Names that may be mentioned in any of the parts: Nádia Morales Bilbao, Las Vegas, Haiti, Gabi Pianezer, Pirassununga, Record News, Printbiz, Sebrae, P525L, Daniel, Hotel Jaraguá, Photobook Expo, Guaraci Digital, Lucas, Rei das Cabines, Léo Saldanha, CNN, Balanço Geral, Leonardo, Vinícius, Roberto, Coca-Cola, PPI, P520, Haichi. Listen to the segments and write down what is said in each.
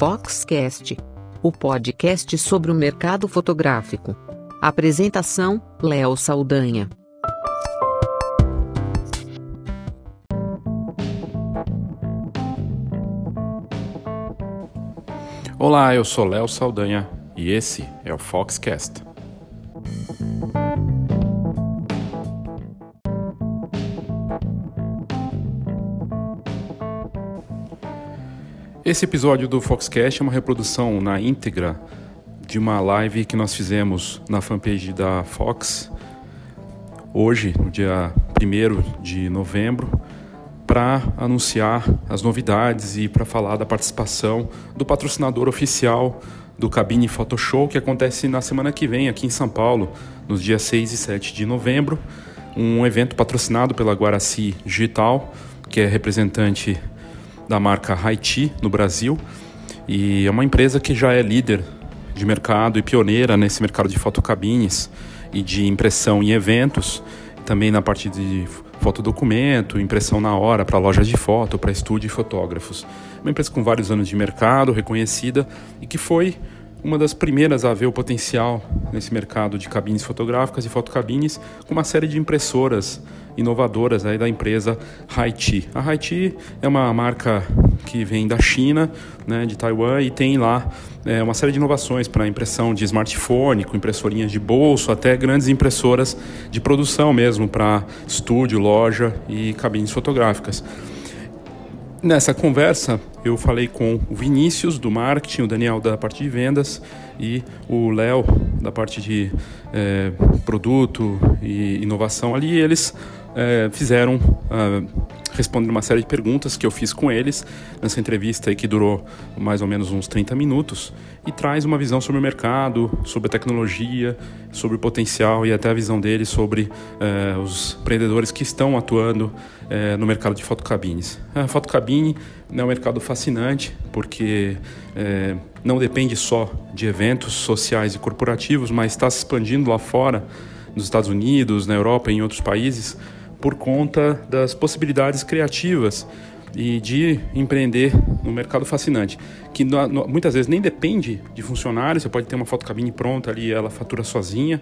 Foxcast, o podcast sobre o mercado fotográfico. Apresentação, Léo Saldanha. Olá, eu sou Léo Saldanha e esse é o Foxcast. Esse episódio do Foxcast é uma reprodução na íntegra de uma live que nós fizemos na fanpage da Fox hoje, no dia 1º de novembro, para anunciar as novidades e para falar da participação do patrocinador oficial do Cabine Photo Show, que acontece na semana que vem aqui em São Paulo, nos dias 6 e 7 de novembro, um evento patrocinado pela Guaraci Digital, que é representante da marca Haichi no Brasil, e é uma empresa que já é líder de mercado e pioneira nesse mercado de fotocabines e de impressão em eventos, também na parte de fotodocumento, impressão na hora para lojas de foto, para estúdio e fotógrafos. Uma empresa com vários anos de mercado, reconhecida, e que foi uma das primeiras a ver o potencial nesse mercado de cabines fotográficas e fotocabines, com uma série de impressoras inovadoras aí da empresa Haichi. A Haichi é uma marca que vem da China, né, de Taiwan, e tem lá uma série de inovações para impressão de smartphone, com impressorinhas de bolso, até grandes impressoras de produção mesmo para estúdio, loja e cabines fotográficas. Nessa conversa, eu falei com o Vinícius, do marketing, o Daniel, da parte de vendas, e o Léo, da parte de produto e inovação ali. Eles fizeram, respondendo uma série de perguntas que eu fiz com eles nessa entrevista aí, que durou mais ou menos uns 30 minutos, e traz uma visão sobre o mercado, sobre a tecnologia, sobre o potencial e até a visão deles sobre os empreendedores que estão atuando no mercado de fotocabines. A fotocabine é um mercado fascinante porque não depende só de eventos sociais e corporativos, mas está se expandindo lá fora, nos Estados Unidos, na Europa e em outros países, por conta das possibilidades criativas e de empreender no mercado fascinante, que muitas vezes nem depende de funcionários. Você pode ter uma fotocabine pronta ali, ela fatura sozinha,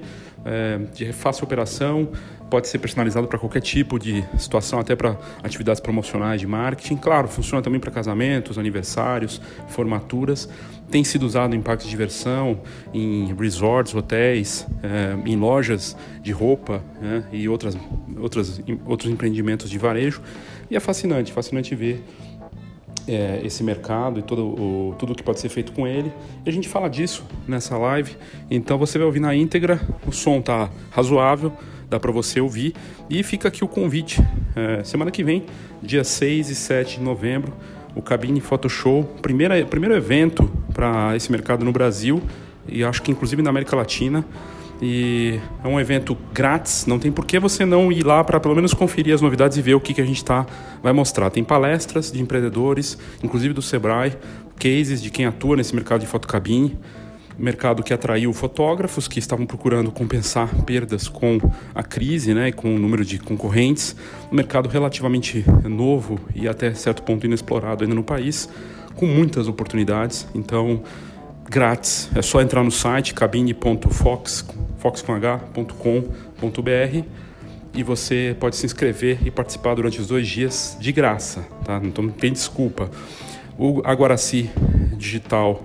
de fácil operação, pode ser personalizado para qualquer tipo de situação, até para atividades promocionais de marketing. Claro, funciona também para casamentos, aniversários, formaturas. Tem sido usado em parques de diversão, em resorts, hotéis, em lojas de roupa, né, e outros empreendimentos de varejo. E é fascinante ver esse mercado e tudo o que pode ser feito com ele. E a gente fala disso nessa live, então você vai ouvir na íntegra. O som tá razoável, dá para você ouvir. E fica aqui o convite. Semana que vem, dia 6 e 7 de novembro, o Cabine Photo Show, primeiro evento para esse mercado no Brasil, e acho que inclusive na América Latina. E é um evento grátis, não tem por que você não ir lá para pelo menos conferir as novidades e ver o que a gente vai mostrar. Tem palestras de empreendedores, inclusive do Sebrae, cases de quem atua nesse mercado de fotocabine, mercado que atraiu fotógrafos que estavam procurando compensar perdas com a crise, né, e com o número de concorrentes. Um mercado relativamente novo e até certo ponto inexplorado ainda no país, com muitas oportunidades. Então, grátis, é só entrar no site cabine.fox.com.br e você pode se inscrever e participar durante os 2 dias de graça, tá? Então não tem desculpa. A Guaraci Digital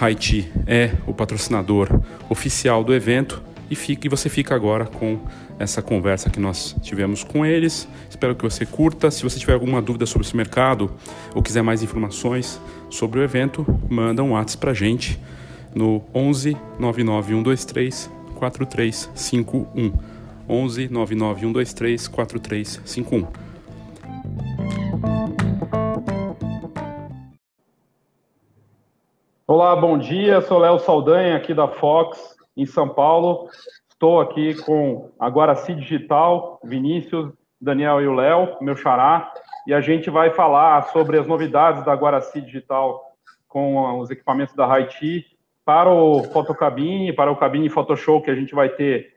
Haiti é o patrocinador oficial do evento, e você fica agora com essa conversa que nós tivemos com eles. Espero que você curta. Se você tiver alguma dúvida sobre esse mercado ou quiser mais informações sobre o evento, manda um WhatsApp pra gente no 11 99123 4351. 11 99123 4351. Olá, bom dia. Sou Léo Saldanha, aqui da Fox, em São Paulo. Estou aqui com a Guaraci Digital, Vinícius, Daniel e o Léo, meu xará, e a gente vai falar sobre as novidades da Guaraci Digital com os equipamentos da Haichi para o Fotocabine, para o Cabine Photo Show, que a gente vai ter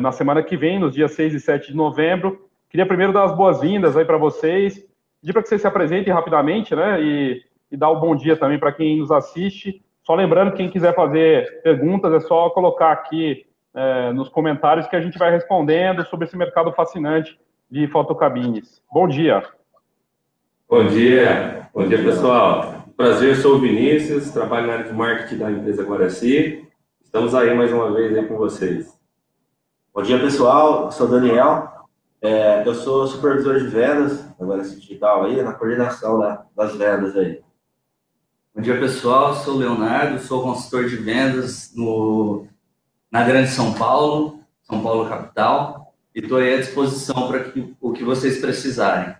na semana que vem, nos dias 6 e 7 de novembro. Queria primeiro dar as boas-vindas aí para vocês, pedir para que vocês se apresentem rapidamente, né, e e dar o bom dia também para quem nos assiste. Só lembrando, quem quiser fazer perguntas, é só colocar aqui nos comentários que a gente vai respondendo sobre esse mercado fascinante de fotocabines. Bom dia. Bom dia. Bom dia, pessoal. Prazer, sou o Vinícius, trabalho na área de marketing da empresa Guaraci. Estamos aí mais uma vez aí com vocês. Bom dia, pessoal. Eu sou o Daniel. Eu sou supervisor de vendas da Guaraci Digital aí, na coordenação das vendas aí. Bom dia, pessoal, sou o Leonardo, sou consultor de vendas na Grande São Paulo capital, e estou aí à disposição para o que vocês precisarem.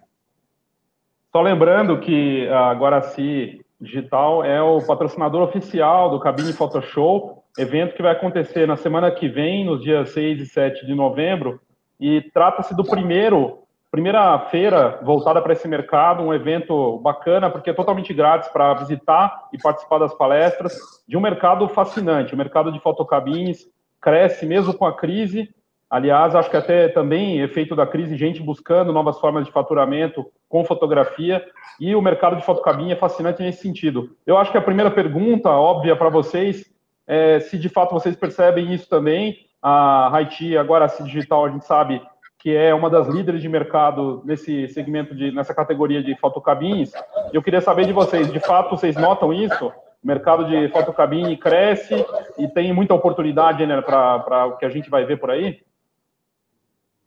Só lembrando que a Guaraci Digital é o patrocinador oficial do Cabine Photo Show, evento que vai acontecer na semana que vem, nos dias 6 e 7 de novembro, e trata-se do primeira feira voltada para esse mercado, um evento bacana, porque é totalmente grátis para visitar e participar das palestras, de um mercado fascinante. O mercado de fotocabines cresce mesmo com a crise. Aliás, acho que até também efeito da crise, gente buscando novas formas de faturamento com fotografia, e o mercado de fotocabine é fascinante nesse sentido. Eu acho que a primeira pergunta óbvia para vocês é se de fato vocês percebem isso também. A Haiti, a Guaraci Digital, a gente sabe que é uma das líderes de mercado nesse segmento, nessa categoria de fotocabines. Eu queria saber de vocês, de fato, vocês notam isso? O mercado de fotocabine cresce e tem muita oportunidade, né, para o que a gente vai ver por aí?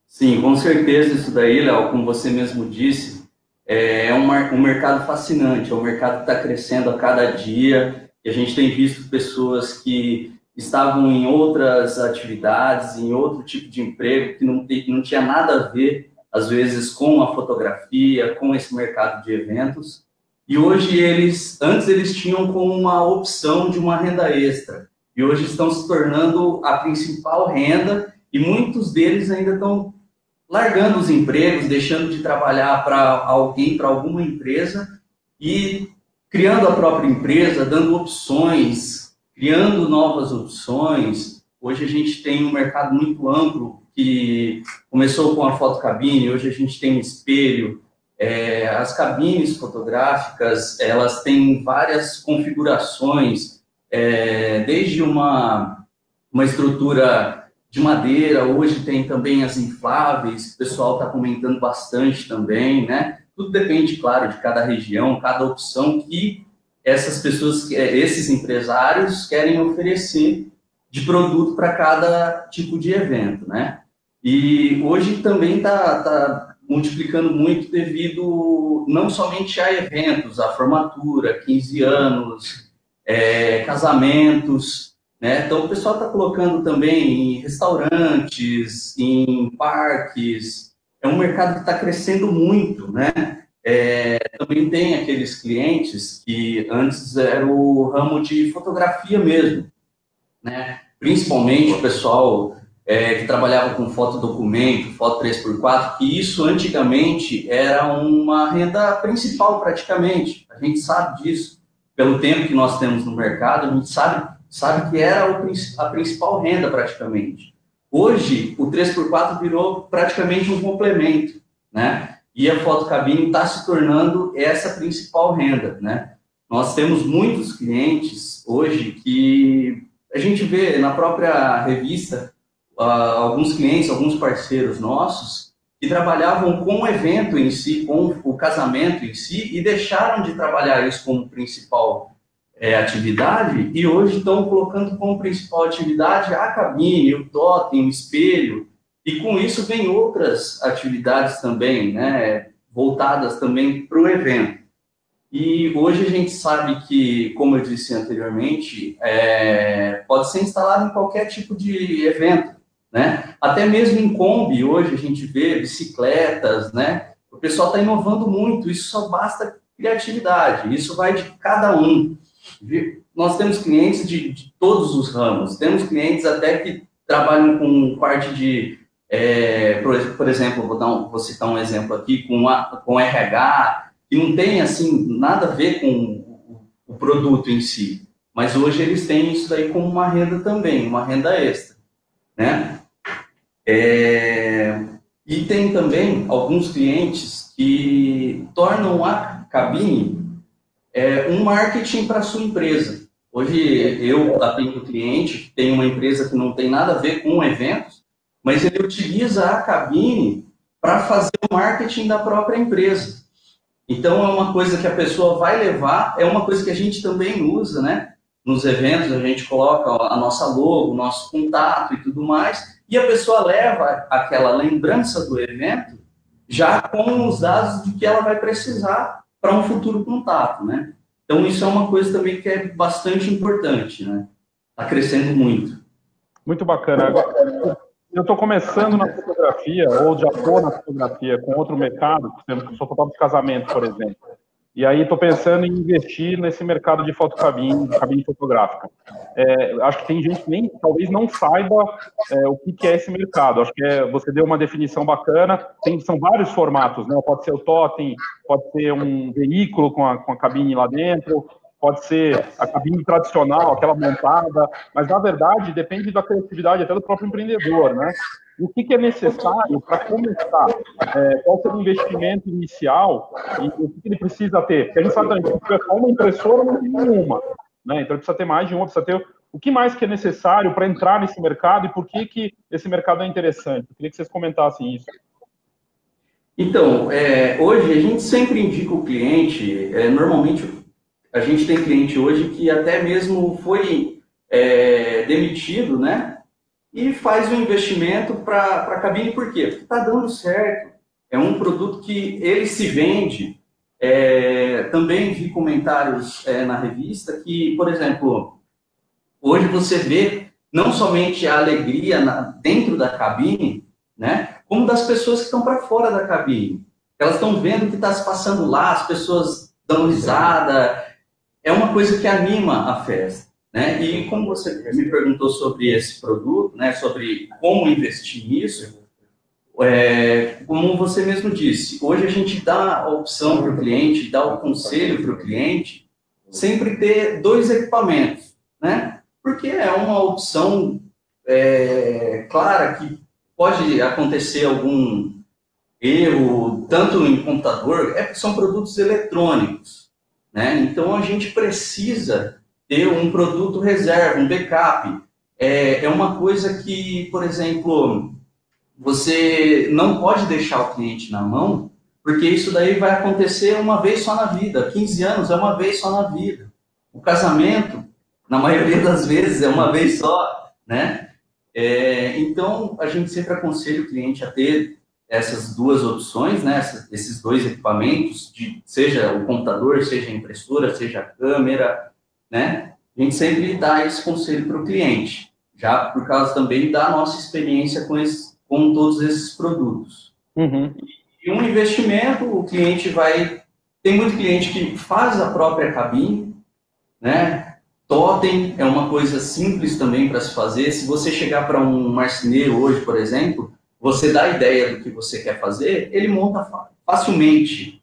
Sim, com certeza isso daí, Léo, como você mesmo disse, é um mercado fascinante, é um mercado que está crescendo a cada dia, e a gente tem visto pessoas que estavam em outras atividades, em outro tipo de emprego, que não tinha nada a ver, às vezes, com a fotografia, com esse mercado de eventos. E hoje antes eles tinham como uma opção de uma renda extra, e hoje estão se tornando a principal renda, e muitos deles ainda estão largando os empregos, deixando de trabalhar para alguém, para alguma empresa, e criando a própria empresa, dando opções, criando novas opções. Hoje a gente tem um mercado muito amplo, que começou com a fotocabine, hoje a gente tem um espelho, as cabines fotográficas, elas têm várias configurações, desde uma estrutura de madeira, hoje tem também as infláveis, o pessoal está comentando bastante também, né? Tudo depende, claro, de cada região, cada opção que essas pessoas, esses empresários querem oferecer de produto para cada tipo de evento, né? E hoje também tá multiplicando muito devido não somente a eventos, a formatura, 15 anos, casamentos, né? Então o pessoal tá colocando também em restaurantes, em parques. É um mercado que está crescendo muito, né? Também tem aqueles clientes que antes era o ramo de fotografia mesmo, né? Principalmente o pessoal que trabalhava com fotodocumento, foto 3x4, que isso antigamente era uma renda principal praticamente. A gente sabe disso, pelo tempo que nós temos no mercado, a gente sabe que era a principal renda praticamente. Hoje, o 3x4 virou praticamente um complemento, né? E a fotocabine está se tornando essa principal renda, né? Nós temos muitos clientes hoje que a gente vê na própria revista alguns clientes, alguns parceiros nossos que trabalhavam com o evento em si, com o casamento em si, e deixaram de trabalhar isso como principal atividade, e hoje estão colocando como principal atividade a cabine, o totem, o espelho. E com isso vem outras atividades também, né, voltadas também para o evento. E hoje a gente sabe que, como eu disse anteriormente, pode ser instalado em qualquer tipo de evento, né? Até mesmo em Kombi, hoje a gente vê bicicletas, né? O pessoal está inovando muito, isso só basta criatividade, isso vai de cada um. Nós temos clientes de todos os ramos, temos clientes até que trabalham com parte de... por exemplo, vou citar um exemplo aqui, com RH, que não tem assim nada a ver com o produto em si, mas hoje eles têm isso daí como uma renda também, uma renda extra, né? E tem também alguns clientes que tornam a cabine um marketing para a sua empresa. Hoje eu atendo um cliente que tem uma empresa que não tem nada a ver com eventos, mas ele utiliza a cabine para fazer o marketing da própria empresa. Então é uma coisa que a pessoa vai levar, é uma coisa que a gente também usa, né? Nos eventos a gente coloca a nossa logo, o nosso contato e tudo mais, e a pessoa leva aquela lembrança do evento já com os dados de que ela vai precisar para um futuro contato, né? Então, isso é uma coisa também que é bastante importante, né? Está crescendo muito. Muito bacana. Agora, eu estou começando na fotografia, ou já estou na fotografia com outro mercado, por exemplo, eu sou fotógrafo de casamento, por exemplo. E aí estou pensando em investir nesse mercado de fotocabine, cabine fotográfica. Acho que tem gente que nem, talvez não saiba o que é esse mercado. Acho que você deu uma definição bacana. São vários formatos, né? Pode ser o totem, pode ser um veículo com a cabine lá dentro, pode ser a cabine tradicional, aquela montada. Mas, na verdade, depende da criatividade até do próprio empreendedor, né? O que é necessário para começar? Qual é o investimento inicial e o que ele precisa ter? Porque a gente sabe também que uma impressora não tem nenhuma, né? Então precisa ter mais de uma, precisa ter... O que mais que é necessário para entrar nesse mercado e por que esse mercado é interessante? Eu queria que vocês comentassem isso. Então, hoje a gente sempre indica o cliente, normalmente a gente tem cliente hoje que até mesmo foi demitido, né? E faz um investimento para a cabine, por quê? Porque está dando certo. É um produto que ele se vende. Também vi comentários na revista que, por exemplo, hoje você vê não somente a alegria dentro da cabine, né, como das pessoas que estão para fora da cabine. Elas estão vendo o que está se passando lá, as pessoas dão risada. É uma coisa que anima a festa. Né? E como você me perguntou sobre esse produto, né, sobre como investir nisso, como você mesmo disse, hoje a gente dá a opção para o cliente, dá o conselho para o cliente, sempre ter dois equipamentos, né? Porque é uma opção clara que pode acontecer algum erro, tanto em computador, são produtos eletrônicos, né? Então a gente precisa ter um produto reserva, um backup. É uma coisa que, por exemplo, você não pode deixar o cliente na mão, porque isso daí vai acontecer uma vez só na vida. 15 anos é uma vez só na vida. O casamento, na maioria das vezes, é uma vez só, né? Então, a gente sempre aconselha o cliente a ter essas duas opções, né? Esses dois equipamentos, seja o computador, seja a impressora, seja a câmera... Né? A gente sempre dá esse conselho para o cliente, já por causa também da nossa experiência com todos esses produtos. Uhum. E um investimento, o cliente vai... Tem muito cliente que faz a própria cabine, né? Totem é uma coisa simples também para se fazer. Se você chegar para um marceneiro hoje, por exemplo, você dá a ideia do que você quer fazer, ele monta facilmente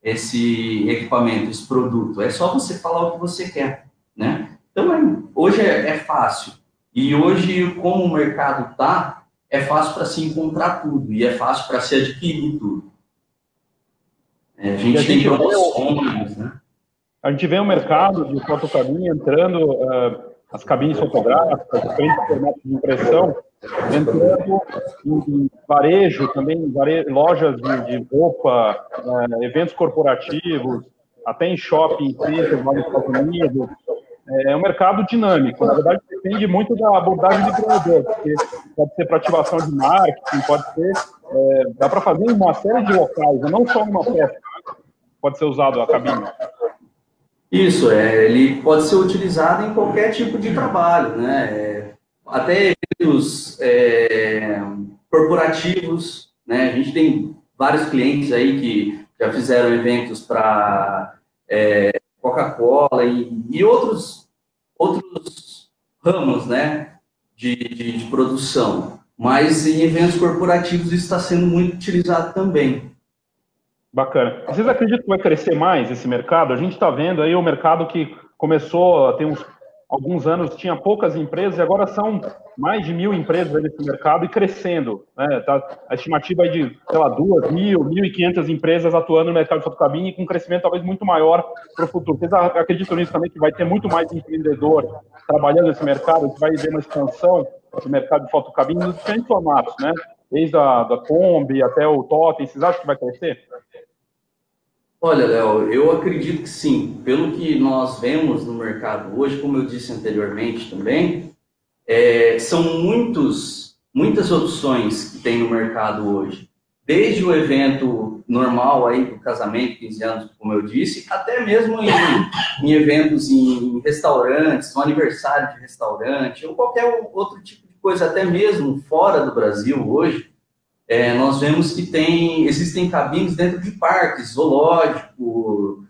esse equipamento, esse produto. É só você falar o que você quer, né? Então, hoje é fácil. E hoje, como o mercado está, é fácil para se encontrar tudo e é fácil para se adquirir tudo. A gente tem promoções, né? A gente vê o mercado de fotocabine entrando, as cabines fotográficas, diferentes formatos de impressão, entrando em varejo também, lojas de roupa, eventos corporativos, até em shopping, lá nos Estados Unidos. É um mercado dinâmico. Na verdade, depende muito da abordagem do empreendedor, porque pode ser para ativação de marketing, pode ser... dá para fazer uma série de locais, não só uma festa. Pode ser usado a cabine. Isso, ele pode ser utilizado em qualquer tipo de trabalho, né? Até eventos corporativos, né? A gente tem vários clientes aí que já fizeram eventos para Coca-Cola e outros ramos, né? de produção. Mas em eventos corporativos isso está sendo muito utilizado também. Bacana. Vocês acreditam que vai crescer mais esse mercado? A gente está vendo aí o mercado que começou, tem uns alguns anos tinha poucas empresas, e agora são mais de 1.000 empresas nesse mercado e crescendo, né? Tá, a estimativa é de, sei lá, 2.000, 1.500 empresas atuando no mercado de fotocabine, com um crescimento talvez muito maior para o futuro. Vocês acreditam nisso também, que vai ter muito mais empreendedor trabalhando nesse mercado, que vai ver uma expansão do mercado de fotocabine nos diferentes formatos, né? Desde a Kombi até o Totem, vocês acham que vai crescer? Olha, Léo, eu acredito que sim. Pelo que nós vemos no mercado hoje, como eu disse anteriormente também, são muitas opções que tem no mercado hoje. Desde o evento normal aí, do casamento, 15 anos, como eu disse, até mesmo em eventos em restaurantes, no aniversário de restaurante, ou qualquer outro tipo de coisa, até mesmo fora do Brasil hoje. Nós vemos que existem cabines dentro de parques, zoológico,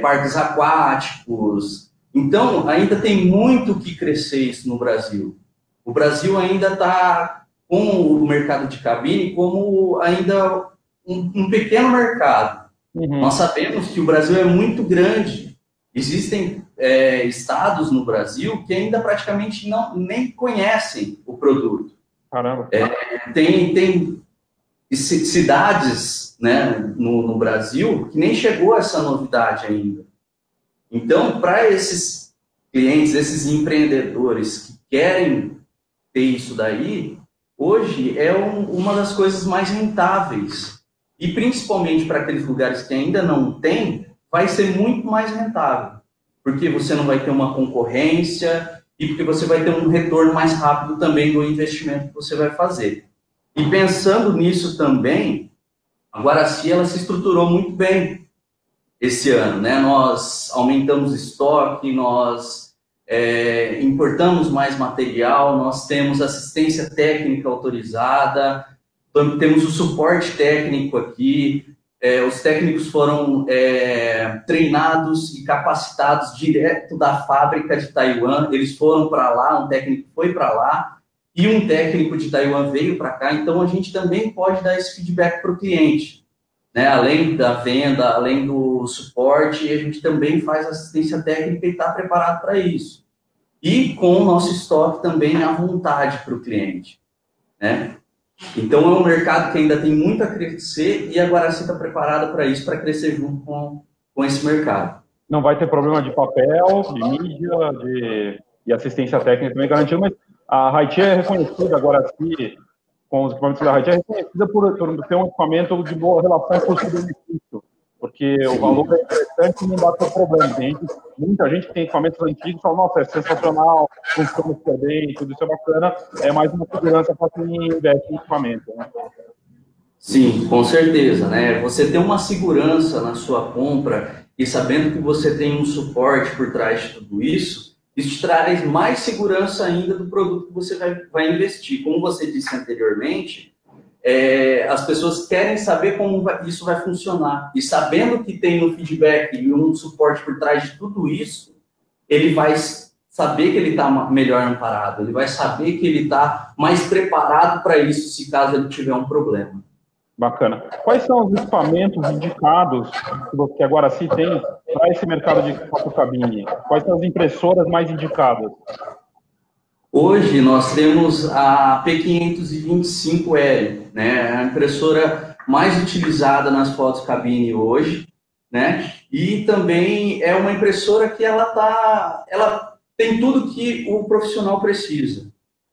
parques aquáticos. Então, ainda tem muito que crescer isso no Brasil. O Brasil ainda está com o mercado de cabine como ainda um pequeno mercado. Uhum. Nós sabemos que o Brasil é muito grande. Existem estados no Brasil que ainda praticamente nem conhecem o produto. Caramba. Tem cidades, né, no Brasil que nem chegou essa novidade ainda. Então, para esses clientes, esses empreendedores que querem ter isso daí, hoje é uma das coisas mais rentáveis. E principalmente para aqueles lugares que ainda não tem, vai ser muito mais rentável. Porque você não vai ter uma concorrência... E porque você vai ter um retorno mais rápido também do investimento que você vai fazer. E pensando nisso também, a Guaraci, ela se estruturou muito bem esse ano, né? Nós aumentamos estoque, nós importamos mais material, nós temos assistência técnica autorizada, temos o suporte técnico aqui, os técnicos foram treinados e capacitados direto da fábrica de Taiwan, eles foram para lá, um técnico foi para lá e um técnico de Taiwan veio para cá, então a gente também pode dar esse feedback para o cliente, né? Além da venda, além do suporte, a gente também faz assistência técnica e está preparado para isso. E com o nosso estoque também à vontade para o cliente, né? Então, é um mercado que ainda tem muito a crescer e a Guaraci está preparada para isso, para crescer junto com esse mercado. Não vai ter problema de papel, de mídia, de assistência técnica também garantida, mas a Haichi é reconhecida, a Guaraci, com os equipamentos da Haichi, é reconhecida por ter um equipamento de boa relação com o custo-benefício, porque o valor é interessante e não dá para problema. Muita gente que tem equipamentos antigos fala, nossa, é sensacional, funciona super bem, tudo isso é bacana, é mais uma segurança para quem investe em equipamento, né? Sim, com certeza, né? Você tem uma segurança na sua compra e sabendo que você tem um suporte por trás de tudo isso, isso te traz mais segurança ainda do produto que você vai investir. Como você disse anteriormente, as pessoas querem saber como isso vai funcionar. E sabendo que tem um feedback e um suporte por trás de tudo isso, ele vai saber que ele está melhor amparado, ele vai saber que ele está mais preparado para isso, se caso ele tiver um problema. Bacana. Quais são os equipamentos indicados que a Guaraci tem para esse mercado de fotocabine? Quais são as impressoras mais indicadas? Hoje nós temos a P525L, né? A impressora mais utilizada nas fotocabine hoje, né? E também é uma impressora que ela tem tudo que o profissional precisa.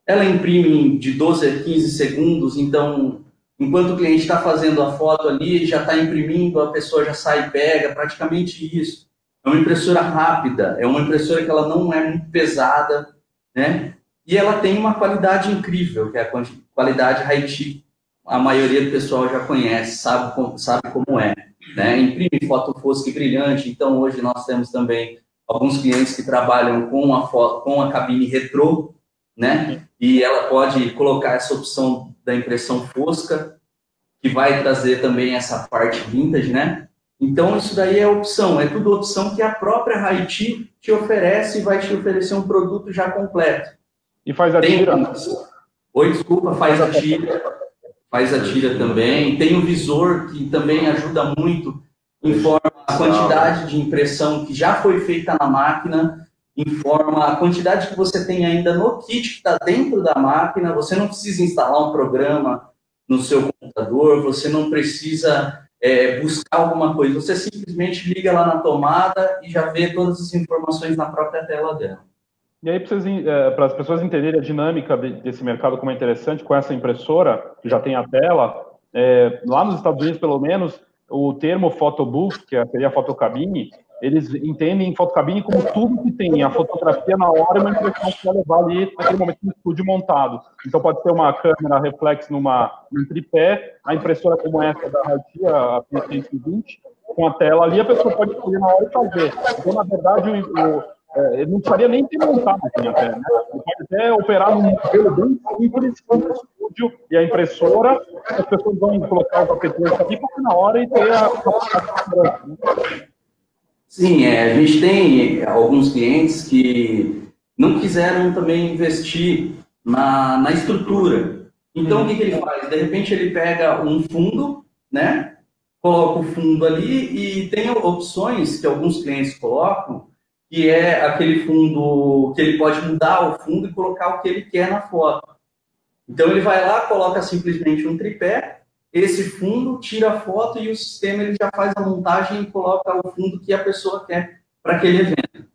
Ela imprime de 12 a 15 segundos, então enquanto o cliente está fazendo a foto ali, já está imprimindo, a pessoa já sai e pega, praticamente isso. É uma impressora rápida, é uma impressora que ela não é muito pesada, né? E ela tem uma qualidade incrível, que é a qualidade Haichi. A maioria do pessoal já conhece, sabe como é, né? Imprime foto fosca e brilhante. Então, hoje nós temos também alguns clientes que trabalham com a cabine retrô, né? E ela pode colocar essa opção da impressão fosca, que vai trazer também essa parte vintage, né? Então, isso daí é opção, é tudo opção que a própria Haichi te oferece e vai te oferecer um produto já completo. E faz a tira? Oi, desculpa, faz a tira. Faz a tira também. Tem o visor, que também ajuda muito, informa a quantidade de impressão que já foi feita na máquina, informa a quantidade que você tem ainda no kit que está dentro da máquina, você não precisa instalar um programa no seu computador, você não precisa buscar alguma coisa, você simplesmente liga lá na tomada e já vê todas as informações na própria tela dela. E aí, para as pessoas entenderem a dinâmica desse mercado como é interessante, com essa impressora, que já tem a tela, lá nos Estados Unidos, pelo menos, o termo photobook, que seria a fotocabine, eles entendem fotocabine como tudo que tem a fotografia na hora e uma impressão que vai levar ali naquele momento no estúdio montado. Então pode ser uma câmera reflex num tripé, a impressora como essa da Haichi, a P520, com a tela ali, a pessoa pode escolher na hora e fazer. Então, na verdade, ele não precisaria nem ter montado assim, até, né? Ele pode até operar num modelo bem simples no estúdio e a impressora, as pessoas vão colocar o papel aqui na hora e ter a fotografia. Sim, a gente tem alguns clientes que não quiseram também investir na estrutura. Então, o que ele faz? De repente, ele pega um fundo, né? Coloca o fundo ali e tem opções que alguns clientes colocam, que é aquele fundo que ele pode mudar o fundo e colocar o que ele quer na foto. Então, ele vai lá, coloca simplesmente um tripé, esse fundo, tira a foto e o sistema ele já faz a montagem e coloca o fundo que a pessoa quer para aquele evento.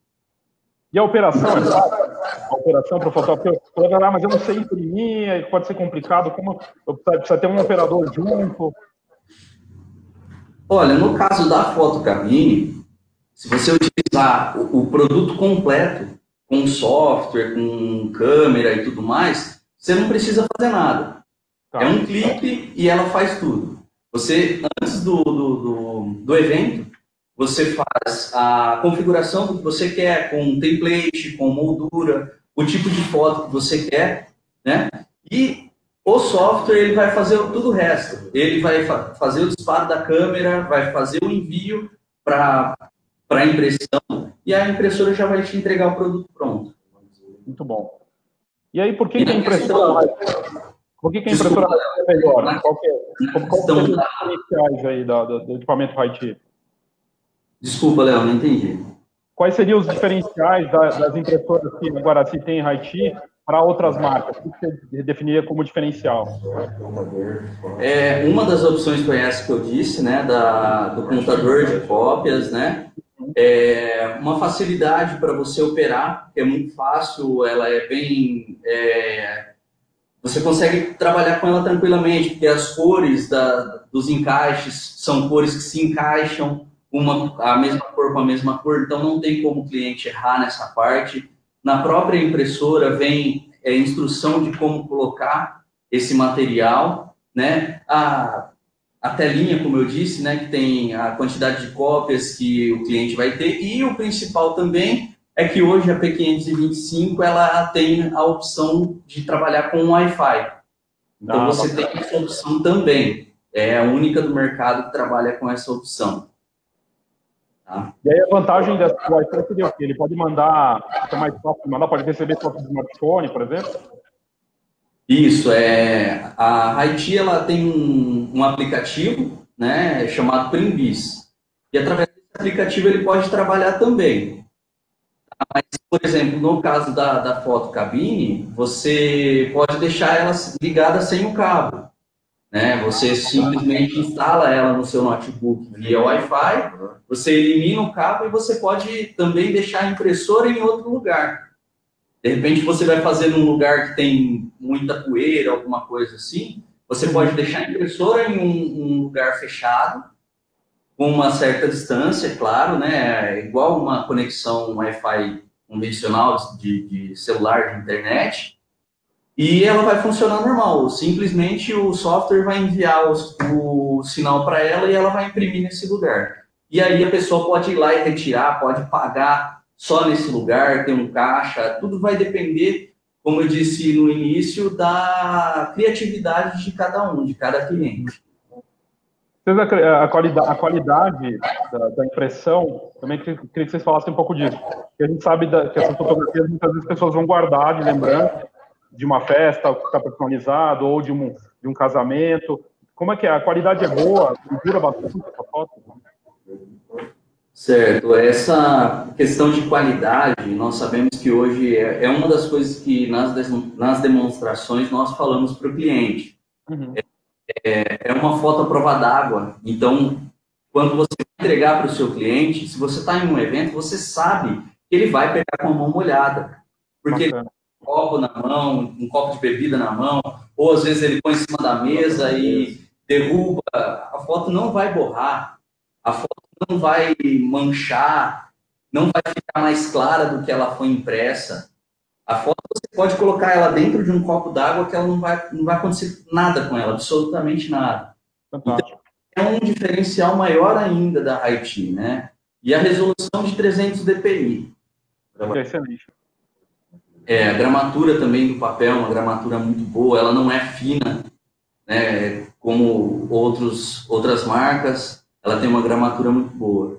E a operação? A operação para o fotógrafo? Mas eu não sei imprimir, pode ser complicado, como precisa ter um operador junto? Olha, no caso da fotocabine, se você utilizar o produto completo, com software, com câmera e tudo mais, você não precisa fazer nada. É um clique e ela faz tudo. Você, antes do evento, você faz a configuração do que você quer, com template, com moldura, o tipo de foto que você quer, né? E o software ele vai fazer tudo o resto. Ele vai fazer o disparo da câmera, vai fazer o envio para a impressão e a impressora já vai te entregar o produto pronto. Muito bom. E aí, por que a impressão... Por que a impressora é melhor? Qual que é o do equipamento Haichi? Desculpa, Léo, não entendi. Quais seriam os diferenciais das impressoras que o Guaraci tem em Haichi para outras marcas? O que você definiria como diferencial? Uma das opções que eu disse, né, do computador de cópias, né? Uma facilidade para você operar, que é muito fácil, ela é bem... Você consegue trabalhar com ela tranquilamente, porque as cores dos encaixes são cores que se encaixam, a mesma cor, então não tem como o cliente errar nessa parte. Na própria impressora vem instrução de como colocar esse material, né? A telinha, como eu disse, né, que tem a quantidade de cópias que o cliente vai ter, e o principal também... é que hoje a P525 ela tem a opção de trabalhar com Wi-Fi. Então você tem essa opção também. É a única do mercado que trabalha com essa opção. Tá? E aí a vantagem dessa Wi-Fi seria o quê? Ele pode mandar, fica mais fácil de mandar, pode receber foto do smartphone, por exemplo? Isso. A Haichi ela tem um aplicativo, né, chamado Printbiz. E através desse aplicativo ele pode trabalhar também. Mas, por exemplo, no caso da fotocabine, você pode deixar ela ligada sem o cabo, né? Você simplesmente instala ela no seu notebook via Wi-Fi, você elimina o cabo e você pode também deixar a impressora em outro lugar. De repente você vai fazer num lugar que tem muita poeira, alguma coisa assim, você pode deixar a impressora em um lugar fechado, com uma certa distância, claro, né? Igual uma conexão Wi-Fi convencional de celular, de internet, e ela vai funcionar normal. Simplesmente o software vai enviar o sinal para ela e ela vai imprimir nesse lugar. E aí a pessoa pode ir lá e retirar, pode pagar só nesse lugar, tem um caixa, tudo vai depender, como eu disse no início, da criatividade de cada um, de cada cliente. A qualidade da impressão, também queria que vocês falassem um pouco disso. Porque a gente sabe que essas fotografias, muitas vezes, as pessoas vão guardar de lembrança de uma festa que está personalizado ou de um casamento. Como é que é? A qualidade é boa? Dura bastante essa foto? Certo. Essa questão de qualidade, nós sabemos que hoje é uma das coisas que nas demonstrações nós falamos para o cliente. Uhum. É uma foto à prova d'água. Então, quando você entregar para o seu cliente, se você está em um evento, você sabe que ele vai pegar com a mão molhada. Porque ele tem um copo na mão, um copo de bebida na mão, ou às vezes ele põe em cima da mesa e derruba. A foto não vai borrar, a foto não vai manchar, não vai ficar mais clara do que ela foi impressa. A foto você pode colocar ela dentro de um copo d'água que ela não vai acontecer nada com ela, absolutamente nada. Então, é um diferencial maior ainda da Haiti, né? E a resolução de 300 dpi. Excelente. A gramatura também do papel, uma gramatura muito boa, ela não é fina, né, como outras marcas, ela tem uma gramatura muito boa.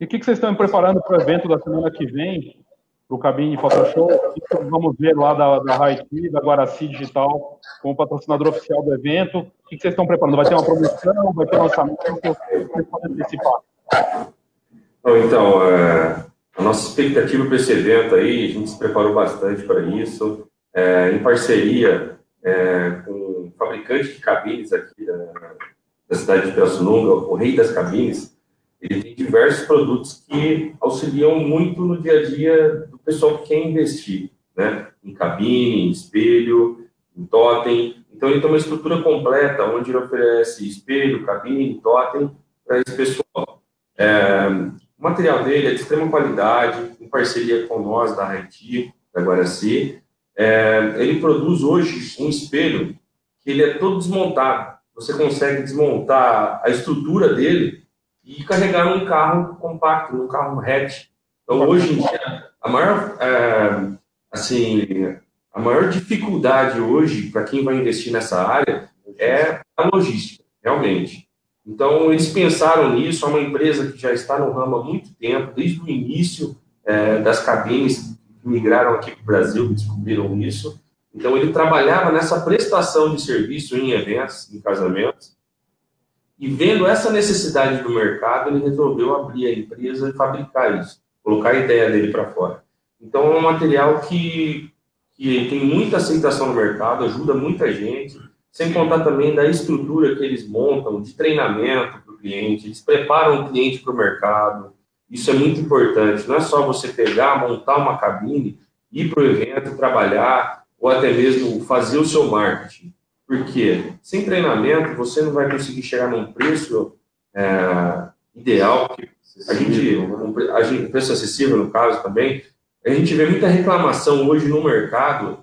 E o que vocês estão preparando para o evento da semana que vem, para o Cabine Photo Show? O que vamos ver lá da Haiti, da Guaraci Digital, como patrocinador oficial do evento? O que vocês estão preparando? Vai ter uma promoção? Vai ter um lançamento? O que vocês podem antecipar? Então, a nossa expectativa para esse evento aí, a gente se preparou bastante para isso, em parceria com o fabricante de cabines aqui da cidade de Pirassununga, o Rei das Cabines. Ele tem diversos produtos que auxiliam muito no dia a dia do pessoal que quer investir, né? Em cabine, em espelho, em totem. Então, ele tem uma estrutura completa, onde ele oferece espelho, cabine, totem para esse pessoal. O material dele é de extrema qualidade, em parceria com nós, da Haiti, da Guaraci. Ele produz hoje um espelho que ele é todo desmontado. Você consegue desmontar a estrutura dele e carregar num carro compacto, num carro hatch. Então, hoje em dia, a maior dificuldade hoje para quem vai investir nessa área é a logística, realmente. Então, eles pensaram nisso, é uma empresa que já está no ramo há muito tempo, desde o início das cabines que migraram aqui para o Brasil, que descobriram isso. Então, ele trabalhava nessa prestação de serviço em eventos, em casamentos, e vendo essa necessidade do mercado, ele resolveu abrir a empresa e fabricar isso, colocar a ideia dele para fora. Então, é um material que tem muita aceitação no mercado, ajuda muita gente, sem contar também da estrutura que eles montam, de treinamento para o cliente, eles preparam o cliente para o mercado. Isso é muito importante, não é só você pegar, montar uma cabine, ir para o evento, trabalhar, ou até mesmo fazer o seu marketing. Porque sem treinamento, você não vai conseguir chegar num preço ideal, que a gente, preço acessível no caso também. A gente vê muita reclamação hoje no mercado,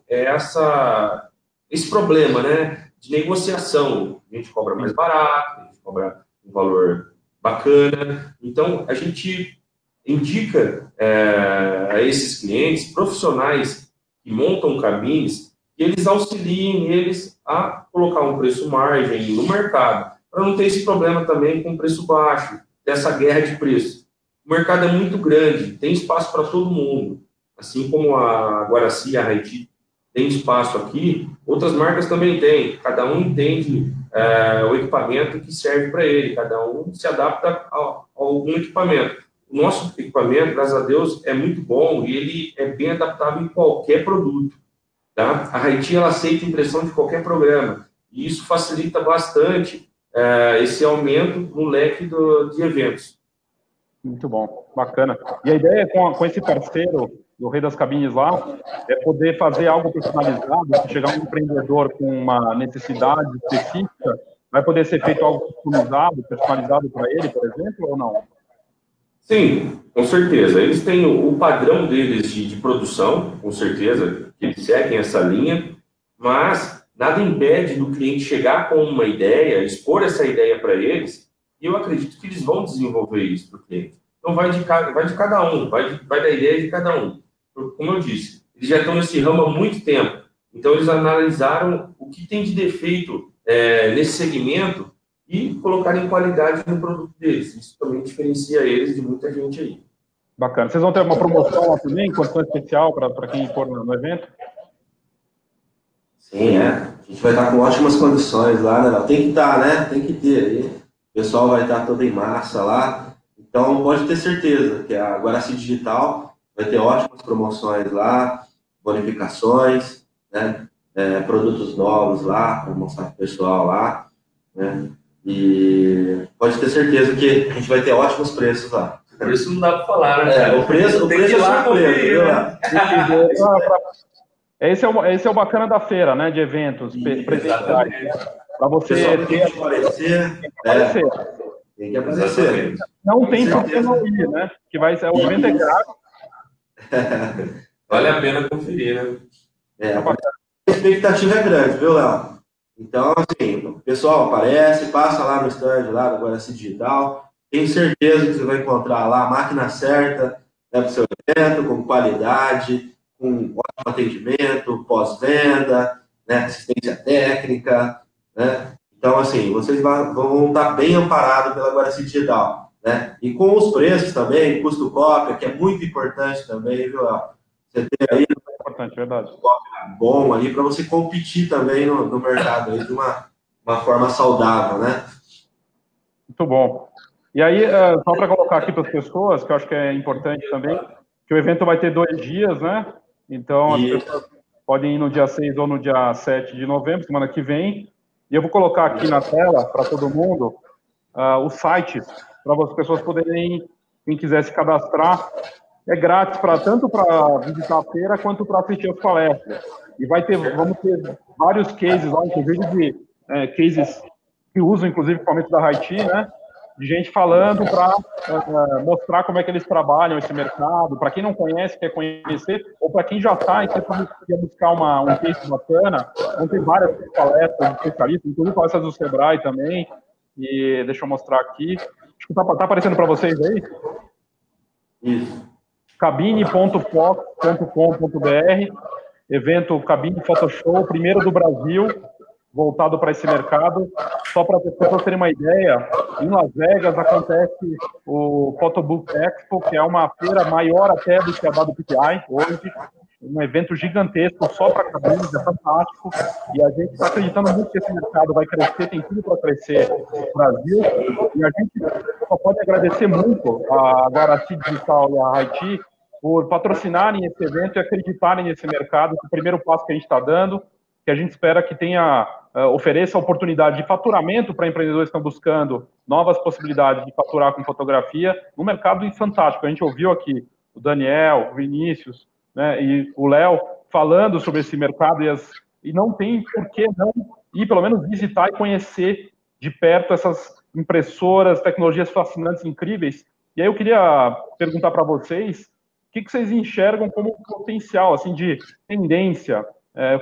esse problema, né, de negociação. A gente cobra mais barato, a gente cobra um valor bacana. Então, a gente indica a esses clientes, profissionais que montam cabines, que eles auxiliem eles a colocar um preço margem no mercado, para não ter esse problema também com preço baixo, dessa guerra de preço. O mercado é muito grande, tem espaço para todo mundo. Assim como a Guaraci e a Haiti tem espaço aqui, outras marcas também têm. Cada um entende o equipamento que serve para ele, cada um se adapta a algum equipamento. O nosso equipamento, graças a Deus, é muito bom e ele é bem adaptável em qualquer produto. Tá? A Haiti, ela aceita impressão de qualquer programa e isso facilita bastante esse aumento no leque de eventos. Muito bom, bacana. E a ideia é com esse parceiro do Rei das Cabines lá, é poder fazer algo personalizado. Se chegar um empreendedor com uma necessidade específica, vai poder ser feito algo personalizado para ele, por exemplo, ou não? Sim, com certeza. Eles têm o padrão deles de produção, com certeza, que eles seguem essa linha, mas nada impede do cliente chegar com uma ideia, expor essa ideia para eles, e eu acredito que eles vão desenvolver isso para o cliente. Então, vai da ideia de cada um. Como eu disse, eles já estão nesse ramo há muito tempo. Então, eles analisaram o que tem de defeito nesse segmento e colocarem qualidade no produto deles. Isso também diferencia eles de muita gente aí. Bacana. Vocês vão ter uma promoção lá também, condição especial para quem for no evento? Sim, A gente vai estar com ótimas condições lá, né? Tem que estar, né? Tem que ter aí. O pessoal vai estar todo em massa lá. Então, pode ter certeza que a Guaraci Digital vai ter ótimas promoções lá, bonificações, né? Produtos novos lá, para mostrar para o pessoal lá, né? E pode ter certeza que a gente vai ter ótimos preços lá. O preço não dá para falar, né? O preço é surpresa, né? Esse é o bacana da feira, né? De eventos presenciais. Para você ter aparecer. Tem que aparecer. Não tem como ir, né? Que vai ser o evento é grave. Vale a pena conferir, né? A expectativa é grande, viu, Léo? Então, assim, o pessoal aparece, passa lá no stand lá do Guaraci Digital. Tenho certeza que você vai encontrar lá a máquina certa, né, para o seu evento, com qualidade, com ótimo atendimento, pós-venda, né, assistência técnica, né? Então, assim, vocês vão estar bem amparados pela Guaraci Digital, né? E com os preços também, custo cópia, que é muito importante também, viu, Léo? Você tem aí bom ali para você competir também no mercado aí, de uma forma saudável, né? Muito bom. E aí, só para colocar aqui para as pessoas, que eu acho que é importante também, que o evento vai ter 2 dias, né? Então, as pessoas podem ir no dia 6 ou no dia 7 de novembro, semana que vem. E eu vou colocar aqui na tela, para todo mundo, o site, para as pessoas poderem, quem quiser se cadastrar. É grátis tanto para visitar a feira quanto para assistir as palestras. E vamos ter vários cases lá, inclusive de cases que usam, inclusive, equipamento da Haiti, né? De gente falando para mostrar como é que eles trabalham esse mercado. Para quem não conhece, quer conhecer, ou para quem já está e quer buscar um case bacana, vão ter várias palestras especialistas, inclusive palestras do Sebrae também. E deixa eu mostrar aqui. Acho que tá aparecendo para vocês aí? Isso. Cabine.foto.com.br, evento Cabine Photo Show, primeiro do Brasil, voltado para esse mercado. Só para as pessoas terem uma ideia, em Las Vegas acontece o Photobook Expo, que é uma feira maior até do que a do PPI hoje, um evento gigantesco só para cabines, é fantástico, e a gente está acreditando muito que esse mercado vai crescer, tem tudo para crescer no Brasil, e a gente só pode agradecer muito a Guaraci Digital e a Haiti por patrocinarem esse evento e acreditarem nesse mercado, que é o primeiro passo que a gente está dando, que a gente espera que ofereça oportunidade de faturamento para empreendedores que estão buscando novas possibilidades de faturar com fotografia, num mercado fantástico. A gente ouviu aqui o Daniel, o Vinícius, né, e o Léo falando sobre esse mercado e não tem por que não ir, pelo menos, visitar e conhecer de perto essas impressoras, tecnologias fascinantes, incríveis. E aí eu queria perguntar para vocês, o que vocês enxergam como potencial, assim, de tendência?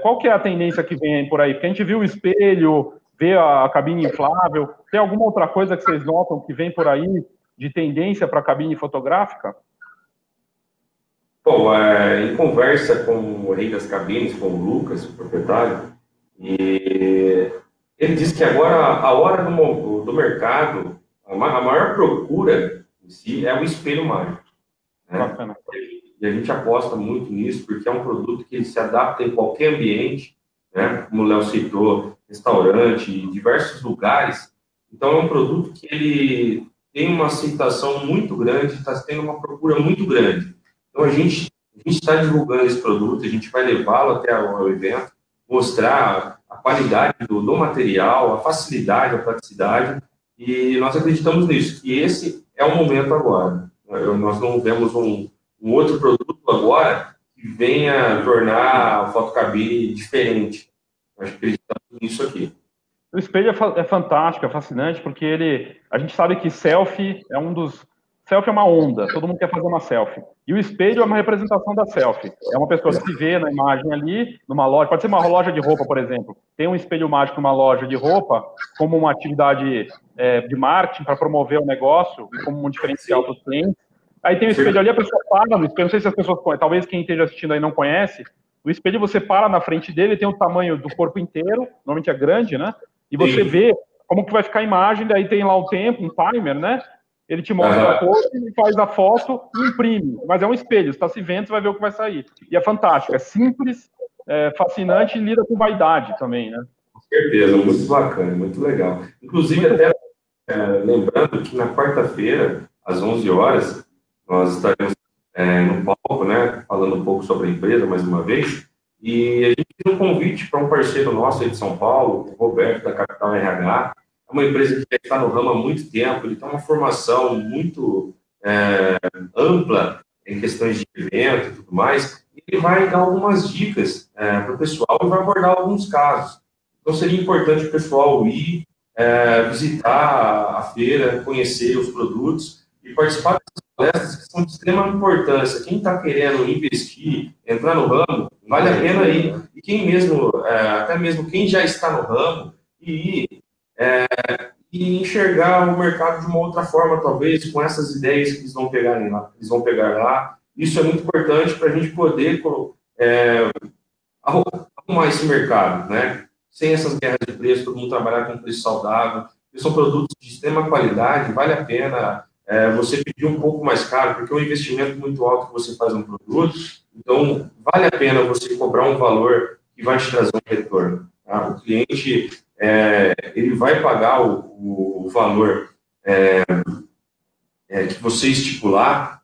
Qual que é a tendência que vem por aí? Porque a gente viu o espelho, vê a cabine inflável, tem alguma outra coisa que vocês notam que vem por aí de tendência para a cabine fotográfica? Bom, em conversa com o Rei das Cabines, com o Lucas, o proprietário, e ele disse que agora a hora do mercado, a maior procura em si é o espelho mágico, né? Bacana. E a gente aposta muito nisso, porque é um produto que ele se adapta em qualquer ambiente, né? Como o Léo citou, restaurante, em diversos lugares. Então é um produto que ele tem uma aceitação muito grande, está tendo uma procura muito grande. Então, a gente está divulgando esse produto, a gente vai levá-lo até o evento, mostrar a qualidade do material, a facilidade, a praticidade, e nós acreditamos nisso, que esse é o momento agora. Nós não vemos um outro produto agora que venha tornar a fotocabine diferente. Nós acreditamos nisso aqui. O espelho é fantástico, é fascinante, porque a gente sabe que selfie é um dos... Selfie é uma onda, todo mundo quer fazer uma selfie. E o espelho é uma representação da selfie. É uma pessoa que se vê na imagem ali, numa loja, pode ser uma loja de roupa, por exemplo. Tem um espelho mágico numa loja de roupa, como uma atividade de marketing para promover o negócio, como um diferencial para os clientes. Aí tem o espelho ali, a pessoa para no espelho, não sei se as pessoas conhecem, talvez quem esteja assistindo aí não conhece. O espelho você para na frente dele, tem o tamanho do corpo inteiro, normalmente é grande, né? E você vê como que vai ficar a imagem, daí tem lá o tempo, um timer, né? Ele te mostra a coisa, ele faz a foto e imprime. Mas é um espelho, você está se vendo, você vai ver o que vai sair. E é fantástico, é simples, é fascinante e lida com vaidade também, né? Com certeza, muito bacana, muito legal. Inclusive, até lembrando que na quarta-feira, às 11 horas, nós estaremos no palco, né, falando um pouco sobre a empresa, mais uma vez, e a gente fez um convite para um parceiro nosso aí de São Paulo, o Roberto, da Capital RH, é uma empresa que já está no ramo há muito tempo, ele tem uma formação muito ampla em questões de evento e tudo mais, e ele vai dar algumas dicas para o pessoal e vai abordar alguns casos. Então, seria importante o pessoal ir visitar a feira, conhecer os produtos e participar dessas palestras que são de extrema importância. Quem está querendo investir, entrar no ramo, vale a pena ir. E quem mesmo, até mesmo quem já está no ramo, ir e enxergar o mercado de uma outra forma, talvez, com essas ideias que eles vão pegar lá. Isso é muito importante para a gente poder arrumar esse mercado, né? Sem essas guerras de preço, todo mundo trabalhar com preço saudável, que são produtos de extrema qualidade, vale a pena você pedir um pouco mais caro, porque é um investimento muito alto que você faz no produto, então vale a pena você cobrar um valor que vai te trazer um retorno. Tá? O cliente ele vai pagar o valor que você estipular,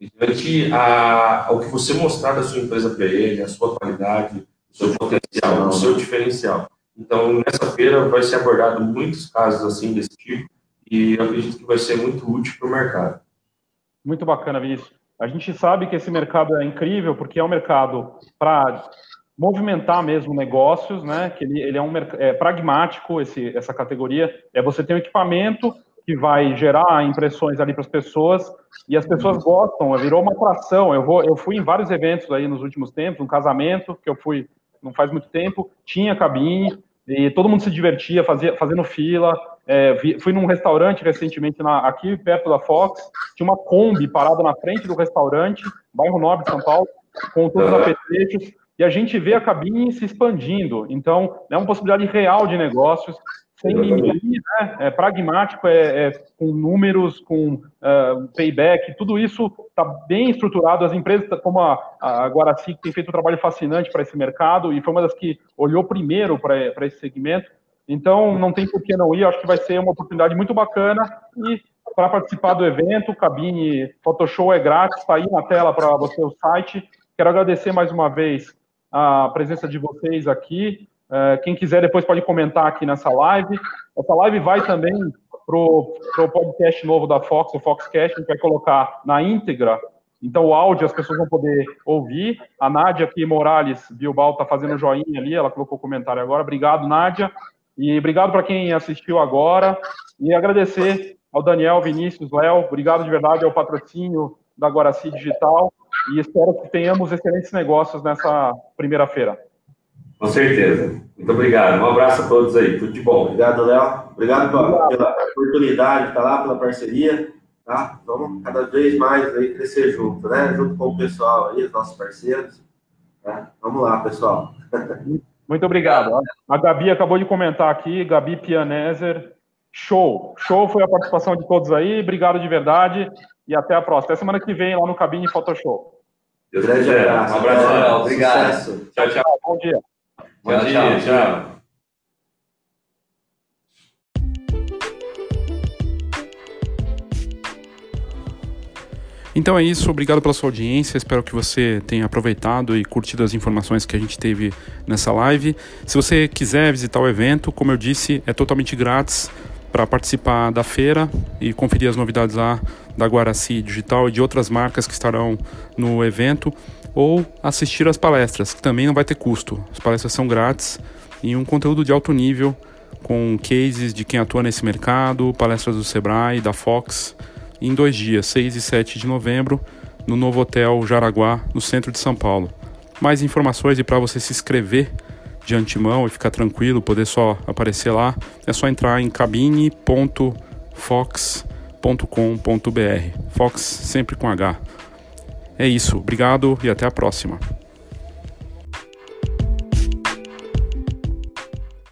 mediante ao que você mostrar da sua empresa para ele, a sua qualidade, seu potencial, o seu diferencial. Então, nessa feira vai ser abordado muitos casos assim desse tipo e eu acredito que vai ser muito útil para o mercado. Muito bacana, Vinícius. A gente sabe que esse mercado é incrível porque é um mercado para movimentar mesmo negócios, né? Que ele é um pragmático, essa categoria. Você tem um equipamento que vai gerar impressões ali para as pessoas, e as pessoas gostam, virou uma atração. Eu fui em vários eventos aí nos últimos tempos, um casamento que eu fui não faz muito tempo, tinha cabine, e todo mundo se divertia, fazendo fila. Fui num restaurante recentemente, aqui perto da Fox, tinha uma Kombi parada na frente do restaurante, bairro Nobre de São Paulo, com todos os apetrechos, e a gente vê a cabine se expandindo. Então, é uma possibilidade real de negócios, sem mimimi, né? Pragmático, com números, com payback, tudo isso está bem estruturado. As empresas, como a Guaraci, que tem feito um trabalho fascinante para esse mercado, e foi uma das que olhou primeiro para esse segmento. Então, não tem por que não ir. Acho que vai ser uma oportunidade muito bacana. E para participar do evento, Cabine Photo Show é grátis, está aí na tela para você o site. Quero agradecer mais uma vez a presença de vocês aqui. Quem quiser depois pode comentar aqui nessa live. Essa live vai também para o podcast novo da Fox, o Foxcast, a gente vai colocar na íntegra. Então o áudio as pessoas vão poder ouvir. A Nádia aqui, Morales Bilbao, está fazendo joinha ali, ela colocou o comentário agora. Obrigado, Nádia. E obrigado para quem assistiu agora. E agradecer ao Daniel, Vinícius, Léo. Obrigado de verdade ao patrocínio da Guaraci Digital. E espero que tenhamos excelentes negócios nessa primeira-feira. Com certeza. Muito obrigado. Um abraço a todos aí. Tudo de bom. Obrigado, Léo. Obrigado pela oportunidade de estar lá, pela parceria. Tá? Vamos cada vez mais aí crescer junto, né? Junto com o pessoal aí, os nossos parceiros. Tá? Vamos lá, pessoal. Muito obrigado. A Gabi acabou de comentar aqui, Gabi Pianezer. Show. Show foi a participação de todos aí. Obrigado de verdade e até a próxima. Até semana que vem lá no Cabine Photo Show. Deus grande abraço. Um abraço, Léo. Obrigado. Sucesso. Tchau, tchau. Bom dia. Bom dia. Então é isso, obrigado pela sua audiência, espero que você tenha aproveitado e curtido as informações que a gente teve nessa live. Se você quiser visitar o evento, como eu disse, é totalmente grátis para participar da feira e conferir as novidades lá da Guaraci Digital e de outras marcas que estarão no evento, ou assistir às palestras, que também não vai ter custo. As palestras são grátis e um conteúdo de alto nível, com cases de quem atua nesse mercado, palestras do Sebrae, da Fox, em 2 dias, 6 e 7 de novembro, no novo Hotel Jaraguá, no centro de São Paulo. Mais informações e para você se inscrever de antemão e ficar tranquilo, poder só aparecer lá, é só entrar em cabine.fox.com.br. Fox sempre com H. É isso, obrigado e até a próxima.